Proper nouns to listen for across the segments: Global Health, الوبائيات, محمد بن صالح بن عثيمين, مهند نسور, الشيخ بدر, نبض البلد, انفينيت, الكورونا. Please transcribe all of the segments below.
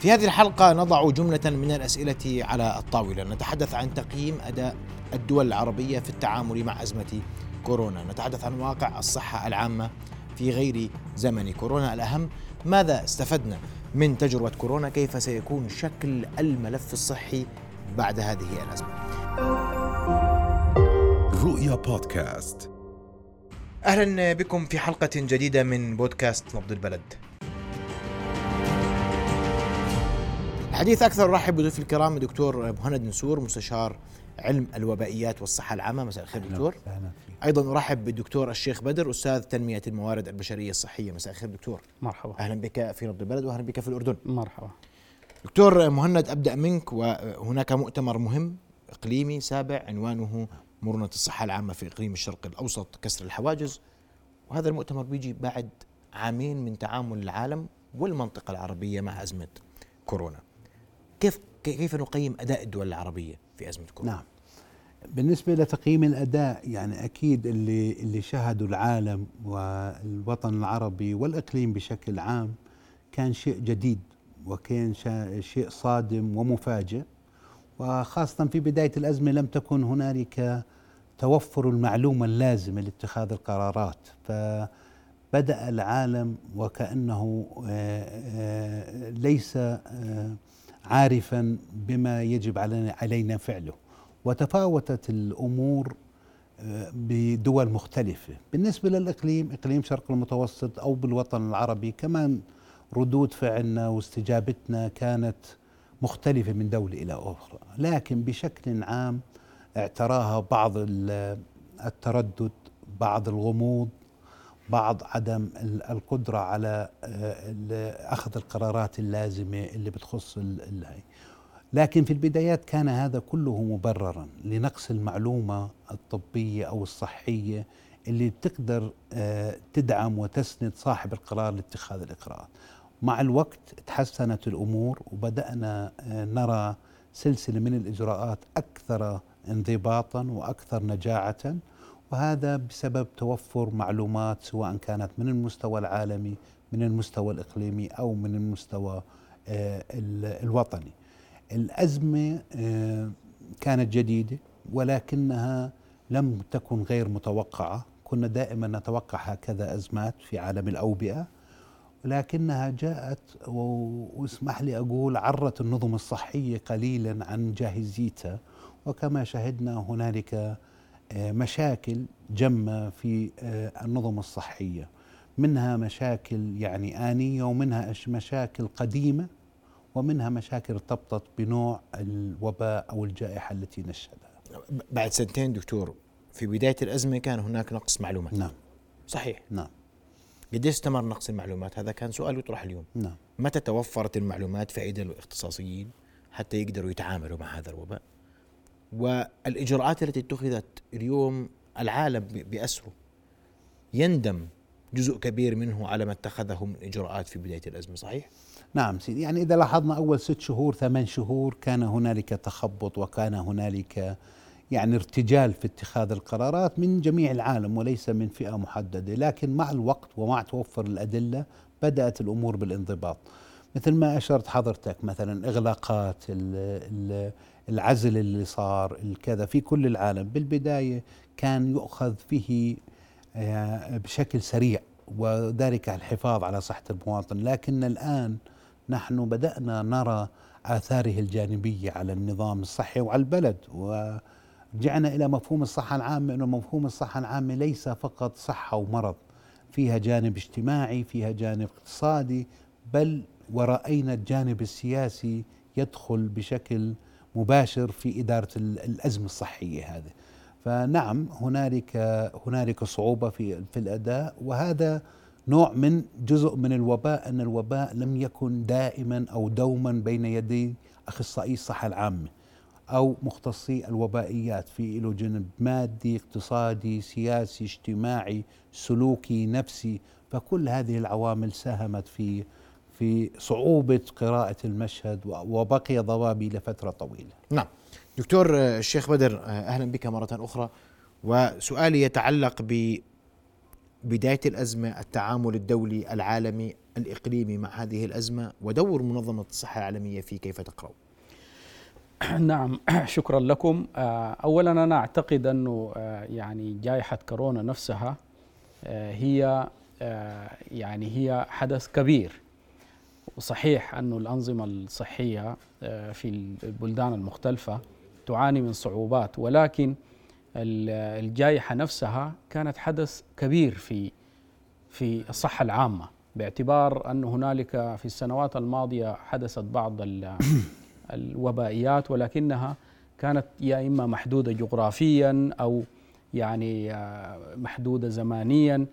في هذه الحلقة نضع جملة من الأسئلة على الطاولة، نتحدث عن تقييم أداء الدول العربية في التعامل مع أزمة كورونا، نتحدث عن واقع الصحة العامة في غير زمن كورونا، الأهم ماذا استفدنا من تجربة كورونا، كيف سيكون شكل الملف الصحي بعد هذه الأزمة. رؤيا بودكاست، أهلا بكم في حلقة جديدة من بودكاست نبض البلد. الحديث أكثر رحب بضيف الكرام الدكتور مهند نسور، مستشار علم الوبائيات والصحة العامة. مساء الخير دكتور. أيضا أرحب بالدكتور الشيخ بدر، أستاذ تنمية الموارد البشرية الصحية. مساء الخير دكتور. مرحبا. أهلا بك في نبض البلد وأهلا بك في الأردن. مرحبا. دكتور مهند، أبدأ منك. وهناك مؤتمر مهم إقليمي سابع عنوانه مرونة الصحة العامة في إقليم الشرق الأوسط كسر الحواجز، وهذا المؤتمر بيجي بعد عامين من تعامل العالم والمنطقة العربية مع أزمة كورونا. كيف نقيم أداء الدول العربية في أزمة كورونا؟ نعم، بالنسبة لتقييم الأداء، يعني أكيد اللي شاهدوا العالم والوطن العربي والإقليم بشكل عام كان شيء جديد، وكان شيء صادم ومفاجئ، وخاصة في بداية الأزمة لم تكن هنالك توفر المعلومة اللازمة لاتخاذ القرارات، فبدأ العالم وكأنه ليس عارفا بما يجب علينا فعله، وتفاوتت الأمور بدول مختلفة. بالنسبة للإقليم، إقليم شرق المتوسط أو بالوطن العربي، كمان ردود فعلنا واستجابتنا كانت مختلفة من دولة إلى أخرى، لكن بشكل عام اعتراها بعض التردد، بعض الغموض، بعض عدم القدرة على أخذ القرارات اللازمة اللي بتخص الهي. لكن في البدايات كان هذا كله مبررا لنقص المعلومة الطبية أو الصحية اللي بتقدر تدعم وتسند صاحب القرار لاتخاذ القرارات. مع الوقت تحسنت الأمور وبدأنا نرى سلسلة من الإجراءات أكثر انضباطا وأكثر نجاعة، وهذا بسبب توفر معلومات سواء كانت من المستوى العالمي، من المستوى الإقليمي، أو من المستوى الوطني. الأزمة كانت جديدة ولكنها لم تكن غير متوقعة، كنا دائما نتوقع هكذا أزمات في عالم الأوبئة، لكنها جاءت واسمح لي أقول عرت النظم الصحية قليلا عن جاهزيتها، وكما شاهدنا هنالك مشاكل جمة في النظم الصحية، منها مشاكل يعني آنية، ومنها مشاكل قديمة، ومنها مشاكل ارتبطت بنوع الوباء أو الجائحة التي نشهدها. بعد سنتين دكتور، في بداية الأزمة كان هناك نقص معلومات. نعم صحيح. نعم. قد استمر نقص المعلومات؟ هذا كان سؤال يطرح اليوم. نعم. متى توفرت المعلومات في أيدي الاختصاصيين حتى يقدروا يتعاملوا مع هذا الوباء؟ والإجراءات التي اتخذت اليوم العالم بأسره يندم جزء كبير منه على ما اتخذه من إجراءات في بداية الأزمة، صحيح؟ نعم سيدي، يعني إذا لاحظنا أول 6 شهور 8 شهور كان هنالك تخبط، وكان هنالك يعني ارتجال في اتخاذ القرارات من جميع العالم وليس من فئة محددة، لكن مع الوقت ومع توفر الأدلة بدأت الأمور بالانضباط. مثل ما أشرت حضرتك، مثلا إغلاقات العزل اللي صار الكذا في كل العالم، بالبداية كان يؤخذ فيه بشكل سريع وذلك الحفاظ على صحة المواطن، لكن الآن نحن بدأنا نرى آثاره الجانبية على النظام الصحي وعلى البلد، ورجعنا إلى مفهوم الصحة العامة، أنه مفهوم الصحة العامة ليس فقط صحة ومرض، فيها جانب اجتماعي، فيها جانب اقتصادي، بل ورأينا الجانب السياسي يدخل بشكل مباشر في إدارة الأزمة الصحية هذه. فنعم هنالك صعوبة في الأداء، وهذا نوع من جزء من الوباء، أن الوباء لم يكن دائما أو دوما بين يدي أخصائي الصحة العامة أو مختصي الوبائيات، في له جانب مادي، اقتصادي، سياسي، اجتماعي، سلوكي، نفسي، فكل هذه العوامل ساهمت في صعوبة قراءة المشهد، وبقي ضبابي لفترة طويلة. نعم دكتور الشيخ بدر، أهلا بك مرة أخرى، وسؤالي يتعلق بداية الأزمة، التعامل الدولي العالمي الإقليمي مع هذه الأزمة، ودور منظمة الصحة العالمية فيه كيف تقرأ؟ نعم، شكرا لكم. أولا أنا أعتقد أنه يعني جائحة كورونا نفسها هي يعني هي حدث كبير، وصحيح أنه الأنظمة الصحية في البلدان المختلفة تعاني من صعوبات، ولكن الجائحة نفسها كانت حدث كبير في الصحة العامة، باعتبار أن هنالك في السنوات الماضية حدثت بعض الوبائيات، ولكنها كانت يا إما محدودة جغرافيا أو يعني محدودة زمانيا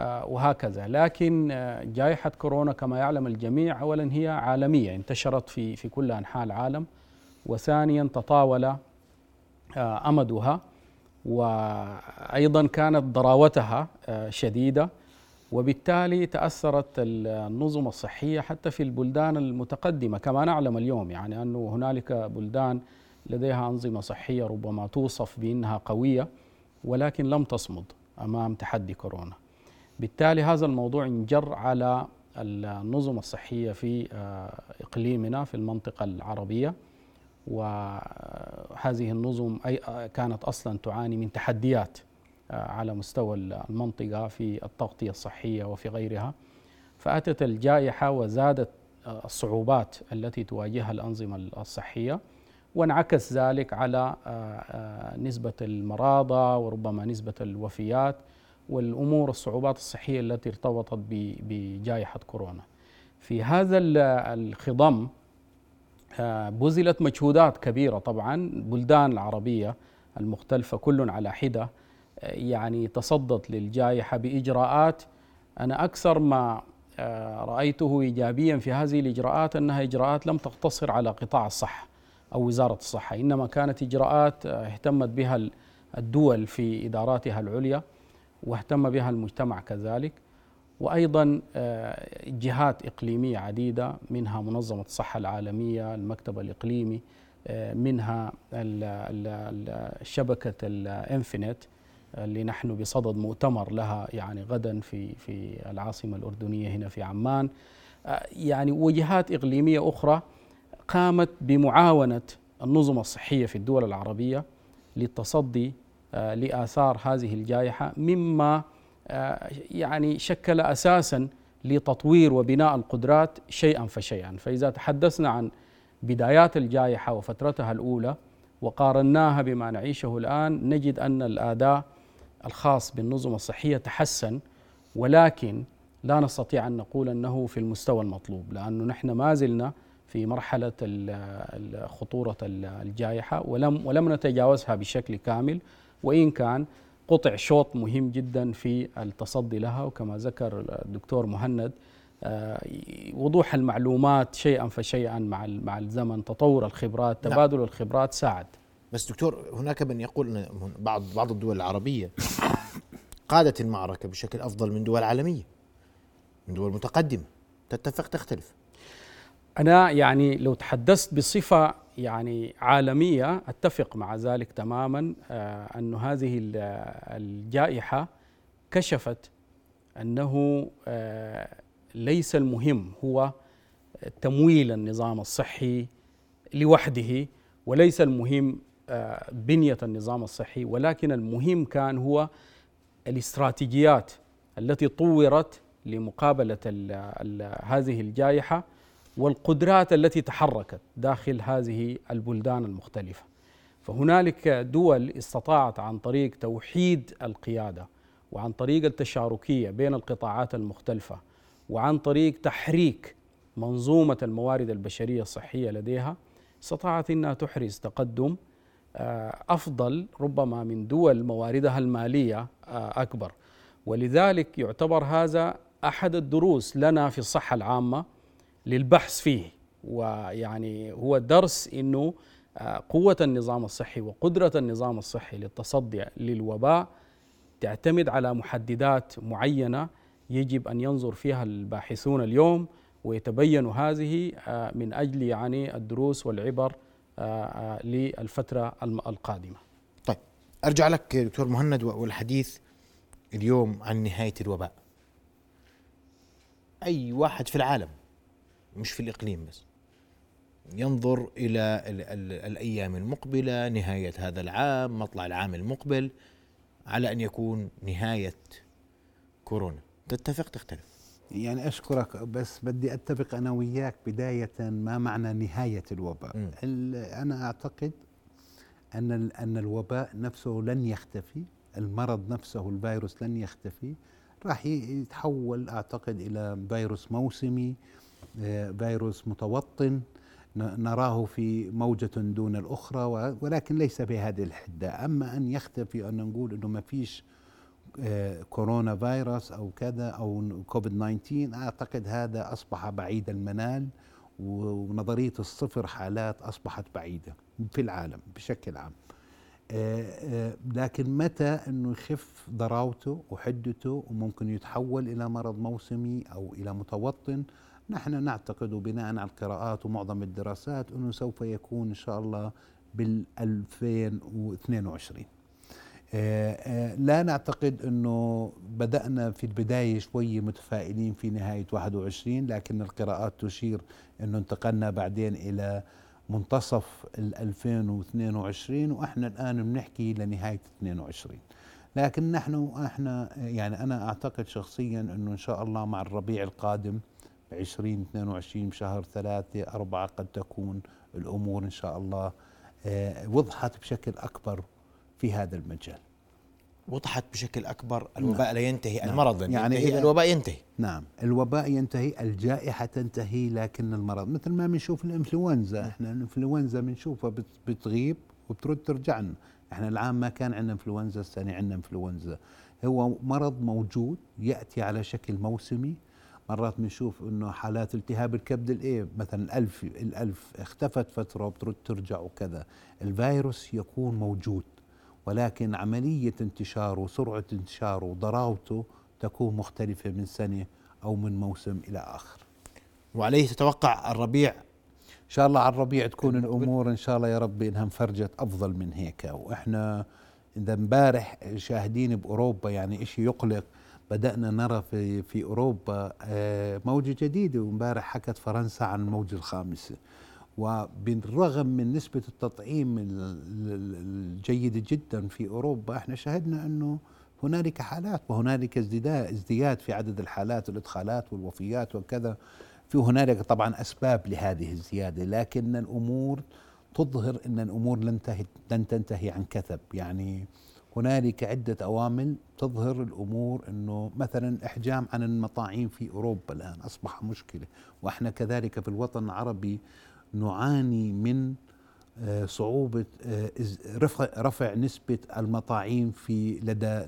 وهكذا، لكن جائحة كورونا كما يعلم الجميع أولا هي عالمية، انتشرت في كل أنحاء العالم، وثانيا تطاول أمدها، وأيضا كانت ضراوتها شديدة، وبالتالي تأثرت النظم الصحية حتى في البلدان المتقدمة كما نعلم اليوم، يعني أنه هنالك بلدان لديها أنظمة صحية ربما توصف بأنها قوية ولكن لم تصمد أمام تحدي كورونا. بالتالي هذا الموضوع انجر على النظم الصحية في إقليمنا في المنطقة العربية، وهذه النظم كانت أصلا تعاني من تحديات على مستوى المنطقة في التغطية الصحية وفي غيرها، فأتت الجائحة وزادت الصعوبات التي تواجهها الأنظمة الصحية، وانعكس ذلك على نسبة المرضى وربما نسبة الوفيات والأمور الصعوبات الصحية التي ارتبطت بجائحة كورونا. في هذا الخضم بذلت مجهودات كبيرة طبعا، بلدان العربية المختلفة كل على حدة يعني تصدت للجائحة بإجراءات، أنا أكثر ما رأيته إيجابيا في هذه الإجراءات أنها إجراءات لم تقتصر على قطاع الصحة أو وزارة الصحة، إنما كانت إجراءات اهتمت بها الدول في إداراتها العليا، واهتم بها المجتمع كذلك، وأيضا جهات إقليمية عديدة، منها منظمة الصحة العالمية، المكتب الإقليمي، منها شبكة الانفينيت اللي نحن بصدد مؤتمر لها يعني غدا في العاصمة الأردنية هنا في عمان، يعني وجهات إقليمية أخرى قامت بمعاونة النظم الصحية في الدول العربية للتصدي لآثار هذه الجائحة، مما يعني شكل أساسا لتطوير وبناء القدرات شيئا فشيئا. فإذا تحدثنا عن بدايات الجائحة وفترتها الأولى وقارناها بما نعيشه الآن، نجد أن الأداء الخاص بالنظم الصحية تحسن، ولكن لا نستطيع أن نقول أنه في المستوى المطلوب، لأنه نحن ما زلنا في مرحلة خطورة الجائحة ولم نتجاوزها بشكل كامل، وإن كان قطع شوط مهم جدا في التصدي لها، وكما ذكر الدكتور مهند وضوح المعلومات شيئا فشيئا مع الزمن، تطور الخبرات، تبادل الخبرات ساعد. بس دكتور، هناك من يقول أن بعض الدول العربية قادت المعركة بشكل أفضل من دول عالمية، من دول متقدمة، تتفق تختلف. أنا يعني لو تحدثت بصفة يعني عالمية أتفق مع ذلك تماما، أن هذه الجائحة كشفت أنه ليس المهم هو تمويل النظام الصحي لوحده، وليس المهم بنية النظام الصحي، ولكن المهم كان هو الاستراتيجيات التي طورت لمقابلة هذه الجائحة، والقدرات التي تحركت داخل هذه البلدان المختلفة. فهنالك دول استطاعت عن طريق توحيد القيادة، وعن طريق التشاركية بين القطاعات المختلفة، وعن طريق تحريك منظومة الموارد البشرية الصحية لديها، استطاعت أنها تحرز تقدم أفضل ربما من دول مواردها المالية أكبر. ولذلك يعتبر هذا أحد الدروس لنا في الصحة العامة للبحث فيه، ويعني هو درس إنه قوة النظام الصحي وقدرة النظام الصحي للتصدي للوباء تعتمد على محددات معينة يجب أن ينظر فيها الباحثون اليوم، ويتبين هذه من أجل يعني الدروس والعبر للفترة القادمة. طيب، أرجع لك دكتور مهند والحديث اليوم عن نهاية الوباء. أي واحد في العالم مش في الإقليم بس ينظر إلى الأيام المقبلة، نهاية هذا العام، مطلع العام المقبل، على أن يكون نهاية كورونا. تتفق تختلف؟ يعني أشكرك، بس بدي أتفق أنا وياك بداية ما معنى نهاية الوباء. أنا أعتقد أن الوباء نفسه لن يختفي، المرض نفسه الفيروس لن يختفي، راح يتحول أعتقد إلى فيروس موسمي، فيروس متوطن نراه في موجة دون الأخرى، ولكن ليس بهذه الحدة. أما أن يختفي أن نقول أنه ما فيش كورونا فيروس أو كذا أو كوفيد 19، أعتقد هذا أصبح بعيد المنال، ونظرية الصفر حالات أصبحت بعيدة في العالم بشكل عام. لكن متى أنه يخف ضراوته وحدته وممكن يتحول إلى مرض موسمي أو إلى متوطن، نحن نعتقد بناء على القراءات ومعظم الدراسات أنه سوف يكون إن شاء الله بال2022. لا نعتقد أنه بدأنا في البداية شوي متفائلين في نهاية 21، لكن القراءات تشير أنه انتقلنا بعدين إلى منتصف 2022، وإحنا الآن بنحكي لنهاية 22. لكن إحنا يعني أنا أعتقد شخصيا أنه إن شاء الله مع الربيع القادم 2022 بشهر 3-4 قد تكون الأمور إن شاء الله وضحت بشكل أكبر في هذا المجال. وضحت بشكل أكبر. الوباء لا ينتهي، المرض يعني ينتهي، الوباء ينتهي. نعم الوباء ينتهي، الجائحة تنتهي، لكن المرض مثل ما بنشوف الإنفلونزا. إحنا الإنفلونزا بنشوفها بتغيب وبترد ترجع لنا. إحنا العام ما كان عندنا إنفلونزا، السنة عندنا إنفلونزا. هو مرض موجود يأتي على شكل موسمي. مرات بنشوف إنه حالات التهاب الكبد مثلا الألف اختفت فترة وبترد ترجع وكذا. الفيروس يكون موجود، ولكن عملية انتشاره وسرعة انتشاره وضراوته تكون مختلفة من سنة أو من موسم إلى آخر. وعليه تتوقع الربيع إن شاء الله، على الربيع تكون الأمور إن شاء الله يا ربي إنها مفرجت أفضل من هيك. وإحنا إذا مبارح شاهدين بأوروبا يعني إشي يقلق، بدأنا نرى في أوروبا موجة جديدة، ومبارح حكت فرنسا عن الموجة الخامسة. وبالرغم من نسبة التطعيم الجيدة جدا في أوروبا، احنا شاهدنا أنه هنالك حالات وهنالك ازدياد في عدد الحالات والإدخالات والوفيات وكذا. في هنالك طبعا أسباب لهذه الزيادة، لكن الأمور تظهر أن الأمور لن تنتهي عن كثب. يعني هنالك عدة عوامل تظهر الأمور، أنه مثلا إحجام عن المطاعيم في أوروبا الآن أصبح مشكلة، وإحنا كذلك في الوطن العربي نعاني من صعوبة رفع نسبة المطاعيم في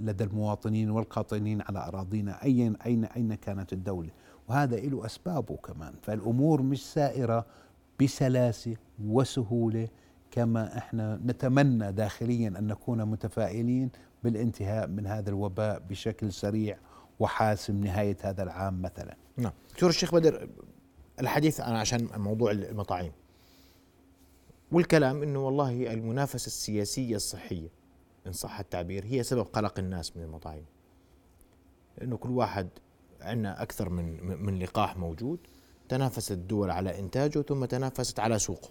لدى المواطنين والقاطنين على أراضينا أين كانت الدولة، وهذا له أسبابه كمان. فالأمور مش سائرة بسلاسة وسهولة كما احنا نتمنى داخليا، أن نكون متفائلين بالانتهاء من هذا الوباء بشكل سريع وحاسم نهاية هذا العام مثلا. نعم دكتور الشيخ بدر، الحديث أنا عشان موضوع المطاعيم والكلام إنه والله المنافسة السياسية الصحية إن صح التعبير هي سبب قلق الناس من المطاعيم، لأنه كل واحد عندنا أكثر من لقاح موجود، تنافست الدول على إنتاجه ثم تنافست على سوقه،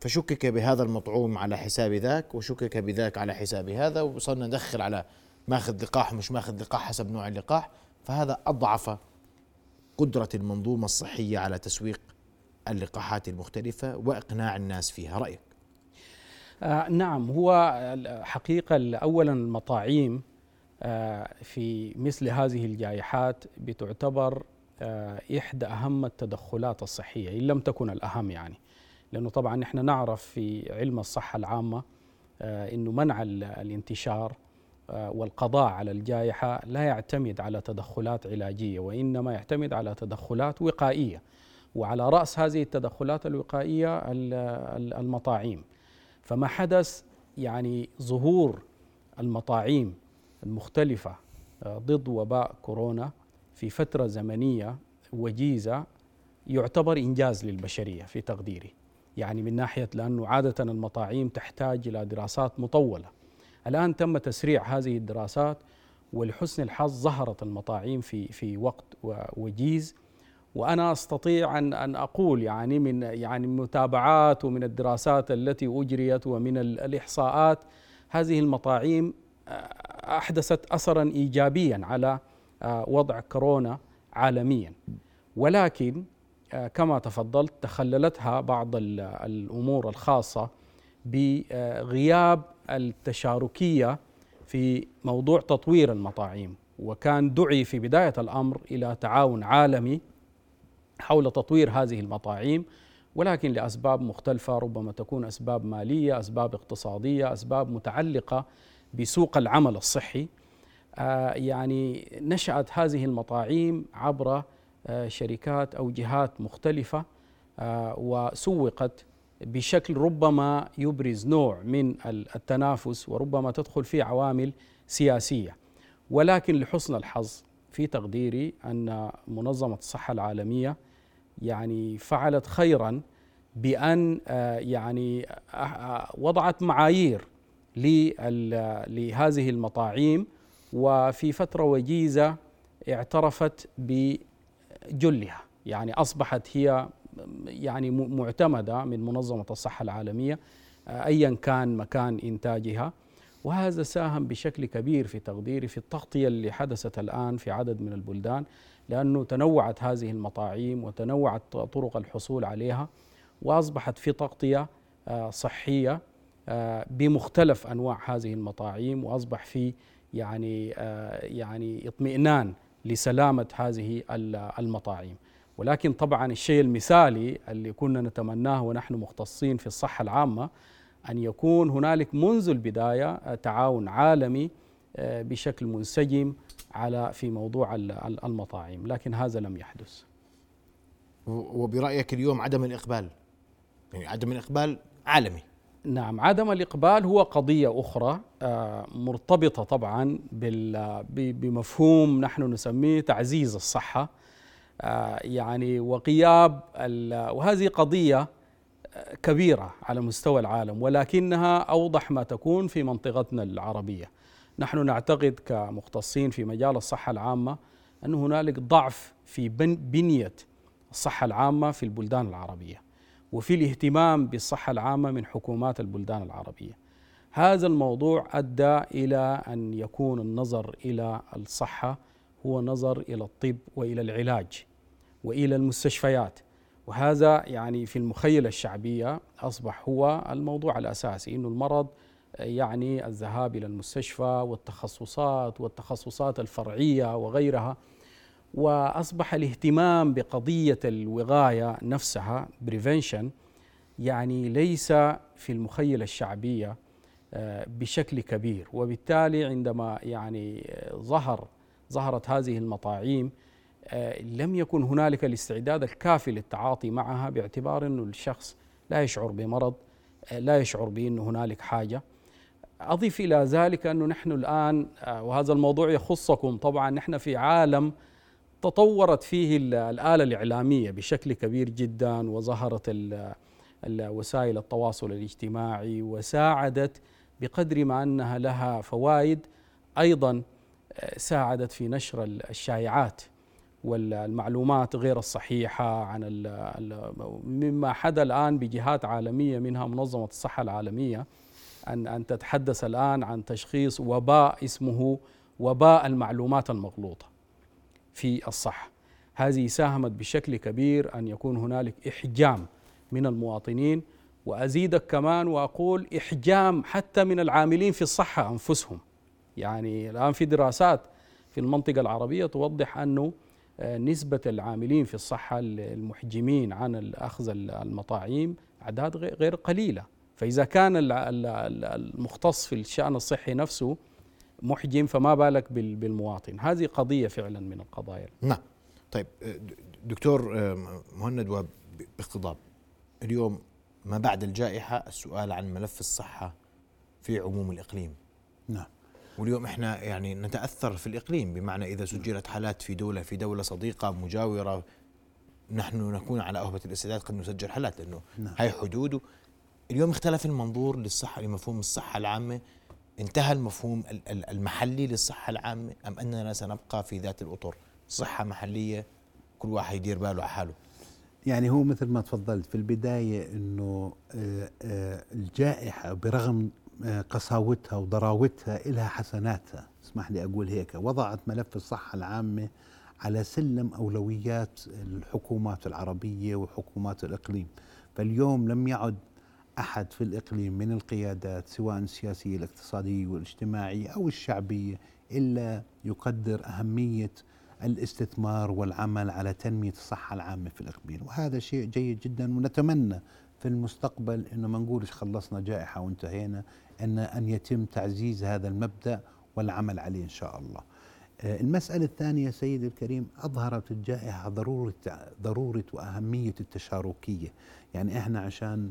فشكك بهذا المطعوم على حساب ذاك، وشكك بذاك على حساب هذا، وصلنا ندخل على ماخذ لقاح ومش ماخذ لقاح حسب نوع اللقاح. فهذا أضعف قدرة المنظومة الصحية على تسويق اللقاحات المختلفة وإقناع الناس فيها. رأيك؟ نعم، هو حقيقة أولا المطاعيم في مثل هذه الجائحات بتعتبر إحدى أهم التدخلات الصحية إن لم تكن الأهم، يعني لأنه طبعا نحن نعرف في علم الصحة العامة إنه منع الانتشار والقضاء على الجائحة لا يعتمد على تدخلات علاجية، وإنما يعتمد على تدخلات وقائية، وعلى رأس هذه التدخلات الوقائية المطاعيم. فما حدث يعني ظهور المطاعيم المختلفة ضد وباء كورونا في فترة زمنية وجيزة يعتبر إنجاز للبشرية في تقديري، يعني من ناحية لأنه عادة المطاعيم تحتاج إلى دراسات مطولة. الآن تم تسريع هذه الدراسات ولحسن الحظ ظهرت المطاعيم في وقت وجيز. وأنا أستطيع أن أقول يعني متابعات ومن الدراسات التي أجريت ومن الإحصاءات، هذه المطاعيم أحدثت أثرا إيجابيا على وضع كورونا عالميا، ولكن كما تفضلت تخللتها بعض الأمور الخاصة بغياب التشاركية في موضوع تطوير المطاعيم. وكان دعي في بداية الأمر إلى تعاون عالمي حول تطوير هذه المطاعيم، ولكن لأسباب مختلفة، ربما تكون أسباب مالية، أسباب اقتصادية، أسباب متعلقة بسوق العمل الصحي، يعني نشأت هذه المطاعيم عبر شركات أو جهات مختلفة، وسوقت بشكل ربما يبرز نوع من التنافس، وربما تدخل فيه عوامل سياسية. ولكن لحسن الحظ في تقديري أن منظمة الصحة العالمية يعني فعلت خيرا بأن يعني وضعت معايير لهذه المطاعيم، وفي فترة وجيزة اعترفت بجلها، يعني أصبحت هي يعني معتمدة من منظمة الصحة العالمية أيا كان مكان إنتاجها. وهذا ساهم بشكل كبير في تقديري في التغطية اللي حدثت الآن في عدد من البلدان، لأنه تنوعت هذه المطاعيم وتنوعت طرق الحصول عليها، وأصبحت في تغطية صحية بمختلف أنواع هذه المطاعيم، وأصبح في يعني اطمئنان لسلامة هذه المطاعيم. ولكن طبعا الشيء المثالي اللي كنا نتمناه ونحن مختصين في الصحة العامة أن يكون هنالك منذ البداية تعاون عالمي بشكل منسجم في موضوع المطاعيم، لكن هذا لم يحدث. وبرأيك اليوم عدم الإقبال، يعني عدم الإقبال عالمي؟ نعم، عدم الإقبال هو قضية أخرى مرتبطة طبعا بمفهوم نحن نسميه تعزيز الصحة، يعني وغياب، وهذه قضية كبيرة على مستوى العالم، ولكنها أوضح ما تكون في منطقتنا العربية. نحن نعتقد كمختصين في مجال الصحة العامة أن هنالك ضعف في بنية الصحة العامة في البلدان العربية، وفي الاهتمام بالصحة العامة من حكومات البلدان العربية. هذا الموضوع أدى إلى أن يكون النظر إلى الصحة هو نظر إلى الطب وإلى العلاج وإلى المستشفيات، وهذا يعني في المخيلة الشعبية أصبح هو الموضوع الأساسي، إنه المرض يعني الذهاب إلى المستشفى والتخصصات الفرعية وغيرها. وأصبح الاهتمام بقضية الوقاية نفسها prevention يعني ليس في المخيلة الشعبية بشكل كبير. وبالتالي عندما يعني ظهرت هذه المطاعيم لم يكن هنالك الاستعداد الكافي للتعاطي معها، باعتبار أنه الشخص لا يشعر بمرض، لا يشعر بأنه هنالك حاجة. أضيف إلى ذلك أنه نحن الآن، وهذا الموضوع يخصكم طبعا، نحن في عالم تطورت فيه الآلة الإعلامية بشكل كبير جدا، وظهرت وسائل التواصل الاجتماعي، وساعدت بقدر ما أنها لها فوائد، أيضا ساعدت في نشر الشائعات والمعلومات غير الصحيحة عن مما حدث الآن بجهات عالمية، منها منظمة الصحة العالمية، أن تتحدث الآن عن تشخيص وباء اسمه وباء المعلومات المغلوطة في الصحة. هذه ساهمت بشكل كبير أن يكون هنالك إحجام من المواطنين، وأزيدك كمان وأقول إحجام حتى من العاملين في الصحة أنفسهم. يعني الآن في دراسات في المنطقة العربية توضح أنه نسبة العاملين في الصحة المحجمين عن أخذ المطاعيم أعداد غير قليلة. فإذا كان المختص في الشأن الصحي نفسه محجم، فما بالك بالمواطن؟ هذه قضية فعلا من القضايا. نعم. طيب دكتور مهند، وباقتضاب اليوم ما بعد الجائحة السؤال عن ملف الصحة في عموم الإقليم. نعم. واليوم احنا يعني نتأثر في الإقليم، بمعنى إذا سجلت حالات في دولة صديقة مجاورة، نحن نكون على أهبة الاستعداد قد نسجل حالات، لأنه هاي حدود. اليوم اختلف المنظور للصحة، لمفهوم الصحة العامة انتهى المفهوم المحلي للصحة العامة أم أننا سنبقى في ذات الأطر؟ صحة محلية كل واحد يدير باله على حاله. يعني هو مثل ما تفضلت في البداية أنه الجائحة برغم قساوتها وضراوتها إلها حسناتها، اسمح لي أقول هيك، وضعت ملف الصحة العامة على سلم أولويات الحكومات العربية وحكومات الإقليم. فاليوم لم يعد أحد في الإقليم من القيادات سواء السياسية الاقتصادية والاجتماعية أو الشعبية إلا يقدر أهمية الاستثمار والعمل على تنمية الصحة العامة في الإقليم، وهذا شيء جيد جدا. ونتمنى في المستقبل إنه ما نقولش خلصنا جائحة وانتهينا، أن يتم تعزيز هذا المبدأ والعمل عليه إن شاء الله. المسألة الثانية سيدي الكريم، أظهرت الجائحة ضرورة وأهمية التشاركية. يعني إحنا عشان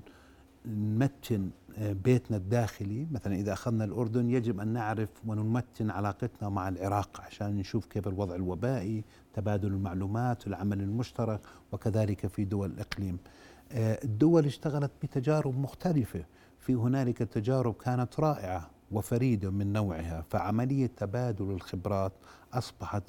نمتن بيتنا الداخلي مثلا إذا أخذنا الأردن يجب أن نعرف ونمتن علاقتنا مع العراق عشان نشوف كيف الوضع الوبائي، تبادل المعلومات، العمل المشترك، وكذلك في دول الإقليم. الدول اشتغلت بتجارب مختلفة، في هنالك تجارب كانت رائعة وفريدة من نوعها، فعملية تبادل الخبرات أصبحت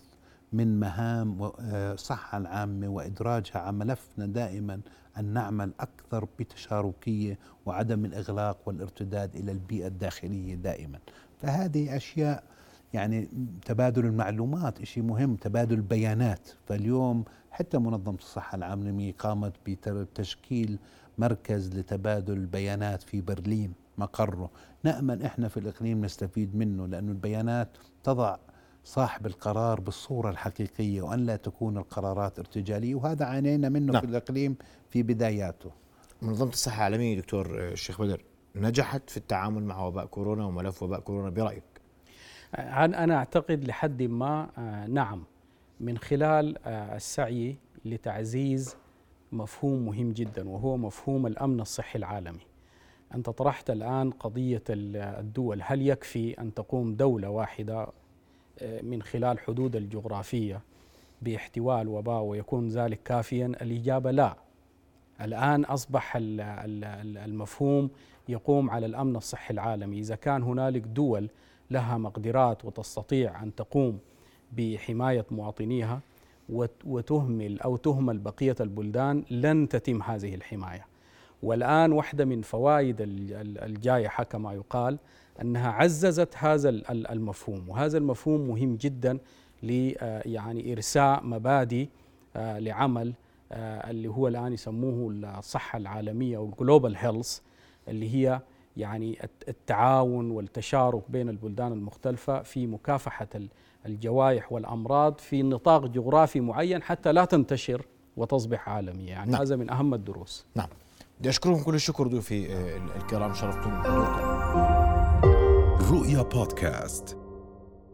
من مهام الصحة العامة وإدراجها على ملفنا دائما أن نعمل أكثر بتشاركية وعدم الإغلاق والارتداد إلى البيئة الداخلية دائما. فهذه أشياء، يعني تبادل المعلومات شيء مهم، تبادل البيانات. فاليوم حتى منظمة الصحة العالمية قامت بتشكيل مركز لتبادل البيانات في برلين مقره، نأمل إحنا في الإقليم نستفيد منه، لأن البيانات تضع صاحب القرار بالصورة الحقيقية وأن لا تكون القرارات ارتجالية، وهذا عانينا منه في الإقليم في بداياته. منظمة الصحة العالمية دكتور الشيخ بدر نجحت في التعامل مع وباء كورونا وملف وباء كورونا برأيك؟ أنا أعتقد لحد ما نعم، من خلال السعي لتعزيز مفهوم مهم جدا وهو مفهوم الأمن الصحي العالمي. أنت طرحت الآن قضية الدول، هل يكفي أن تقوم دولة واحدة من خلال حدود الجغرافية باحتواء الوباء ويكون ذلك كافيا؟ الإجابة لا. الآن أصبح المفهوم يقوم على الأمن الصحي العالمي. إذا كان هنالك دول لها مقدرات وتستطيع أن تقوم بحماية مواطنيها وتهمل أو تهمل بقية البلدان، لن تتم هذه الحماية. والآن واحدة من فوائد الجائحة كما يقال أنها عززت هذا المفهوم، وهذا المفهوم مهم جدا يعني إرساء مبادئ لعمل اللي هو الآن يسموه الصحة العالمية أو Global Health، اللي هي يعني التعاون والتشارك بين البلدان المختلفة في مكافحة الجوائح والأمراض في نطاق جغرافي معين حتى لا تنتشر وتصبح عالمية. يعني هذا من أهم الدروس. نعم، بدي أشكركم كل الشكر ضيوفي الكرام، شرفتم بحضوركم. رؤيا بودكاست.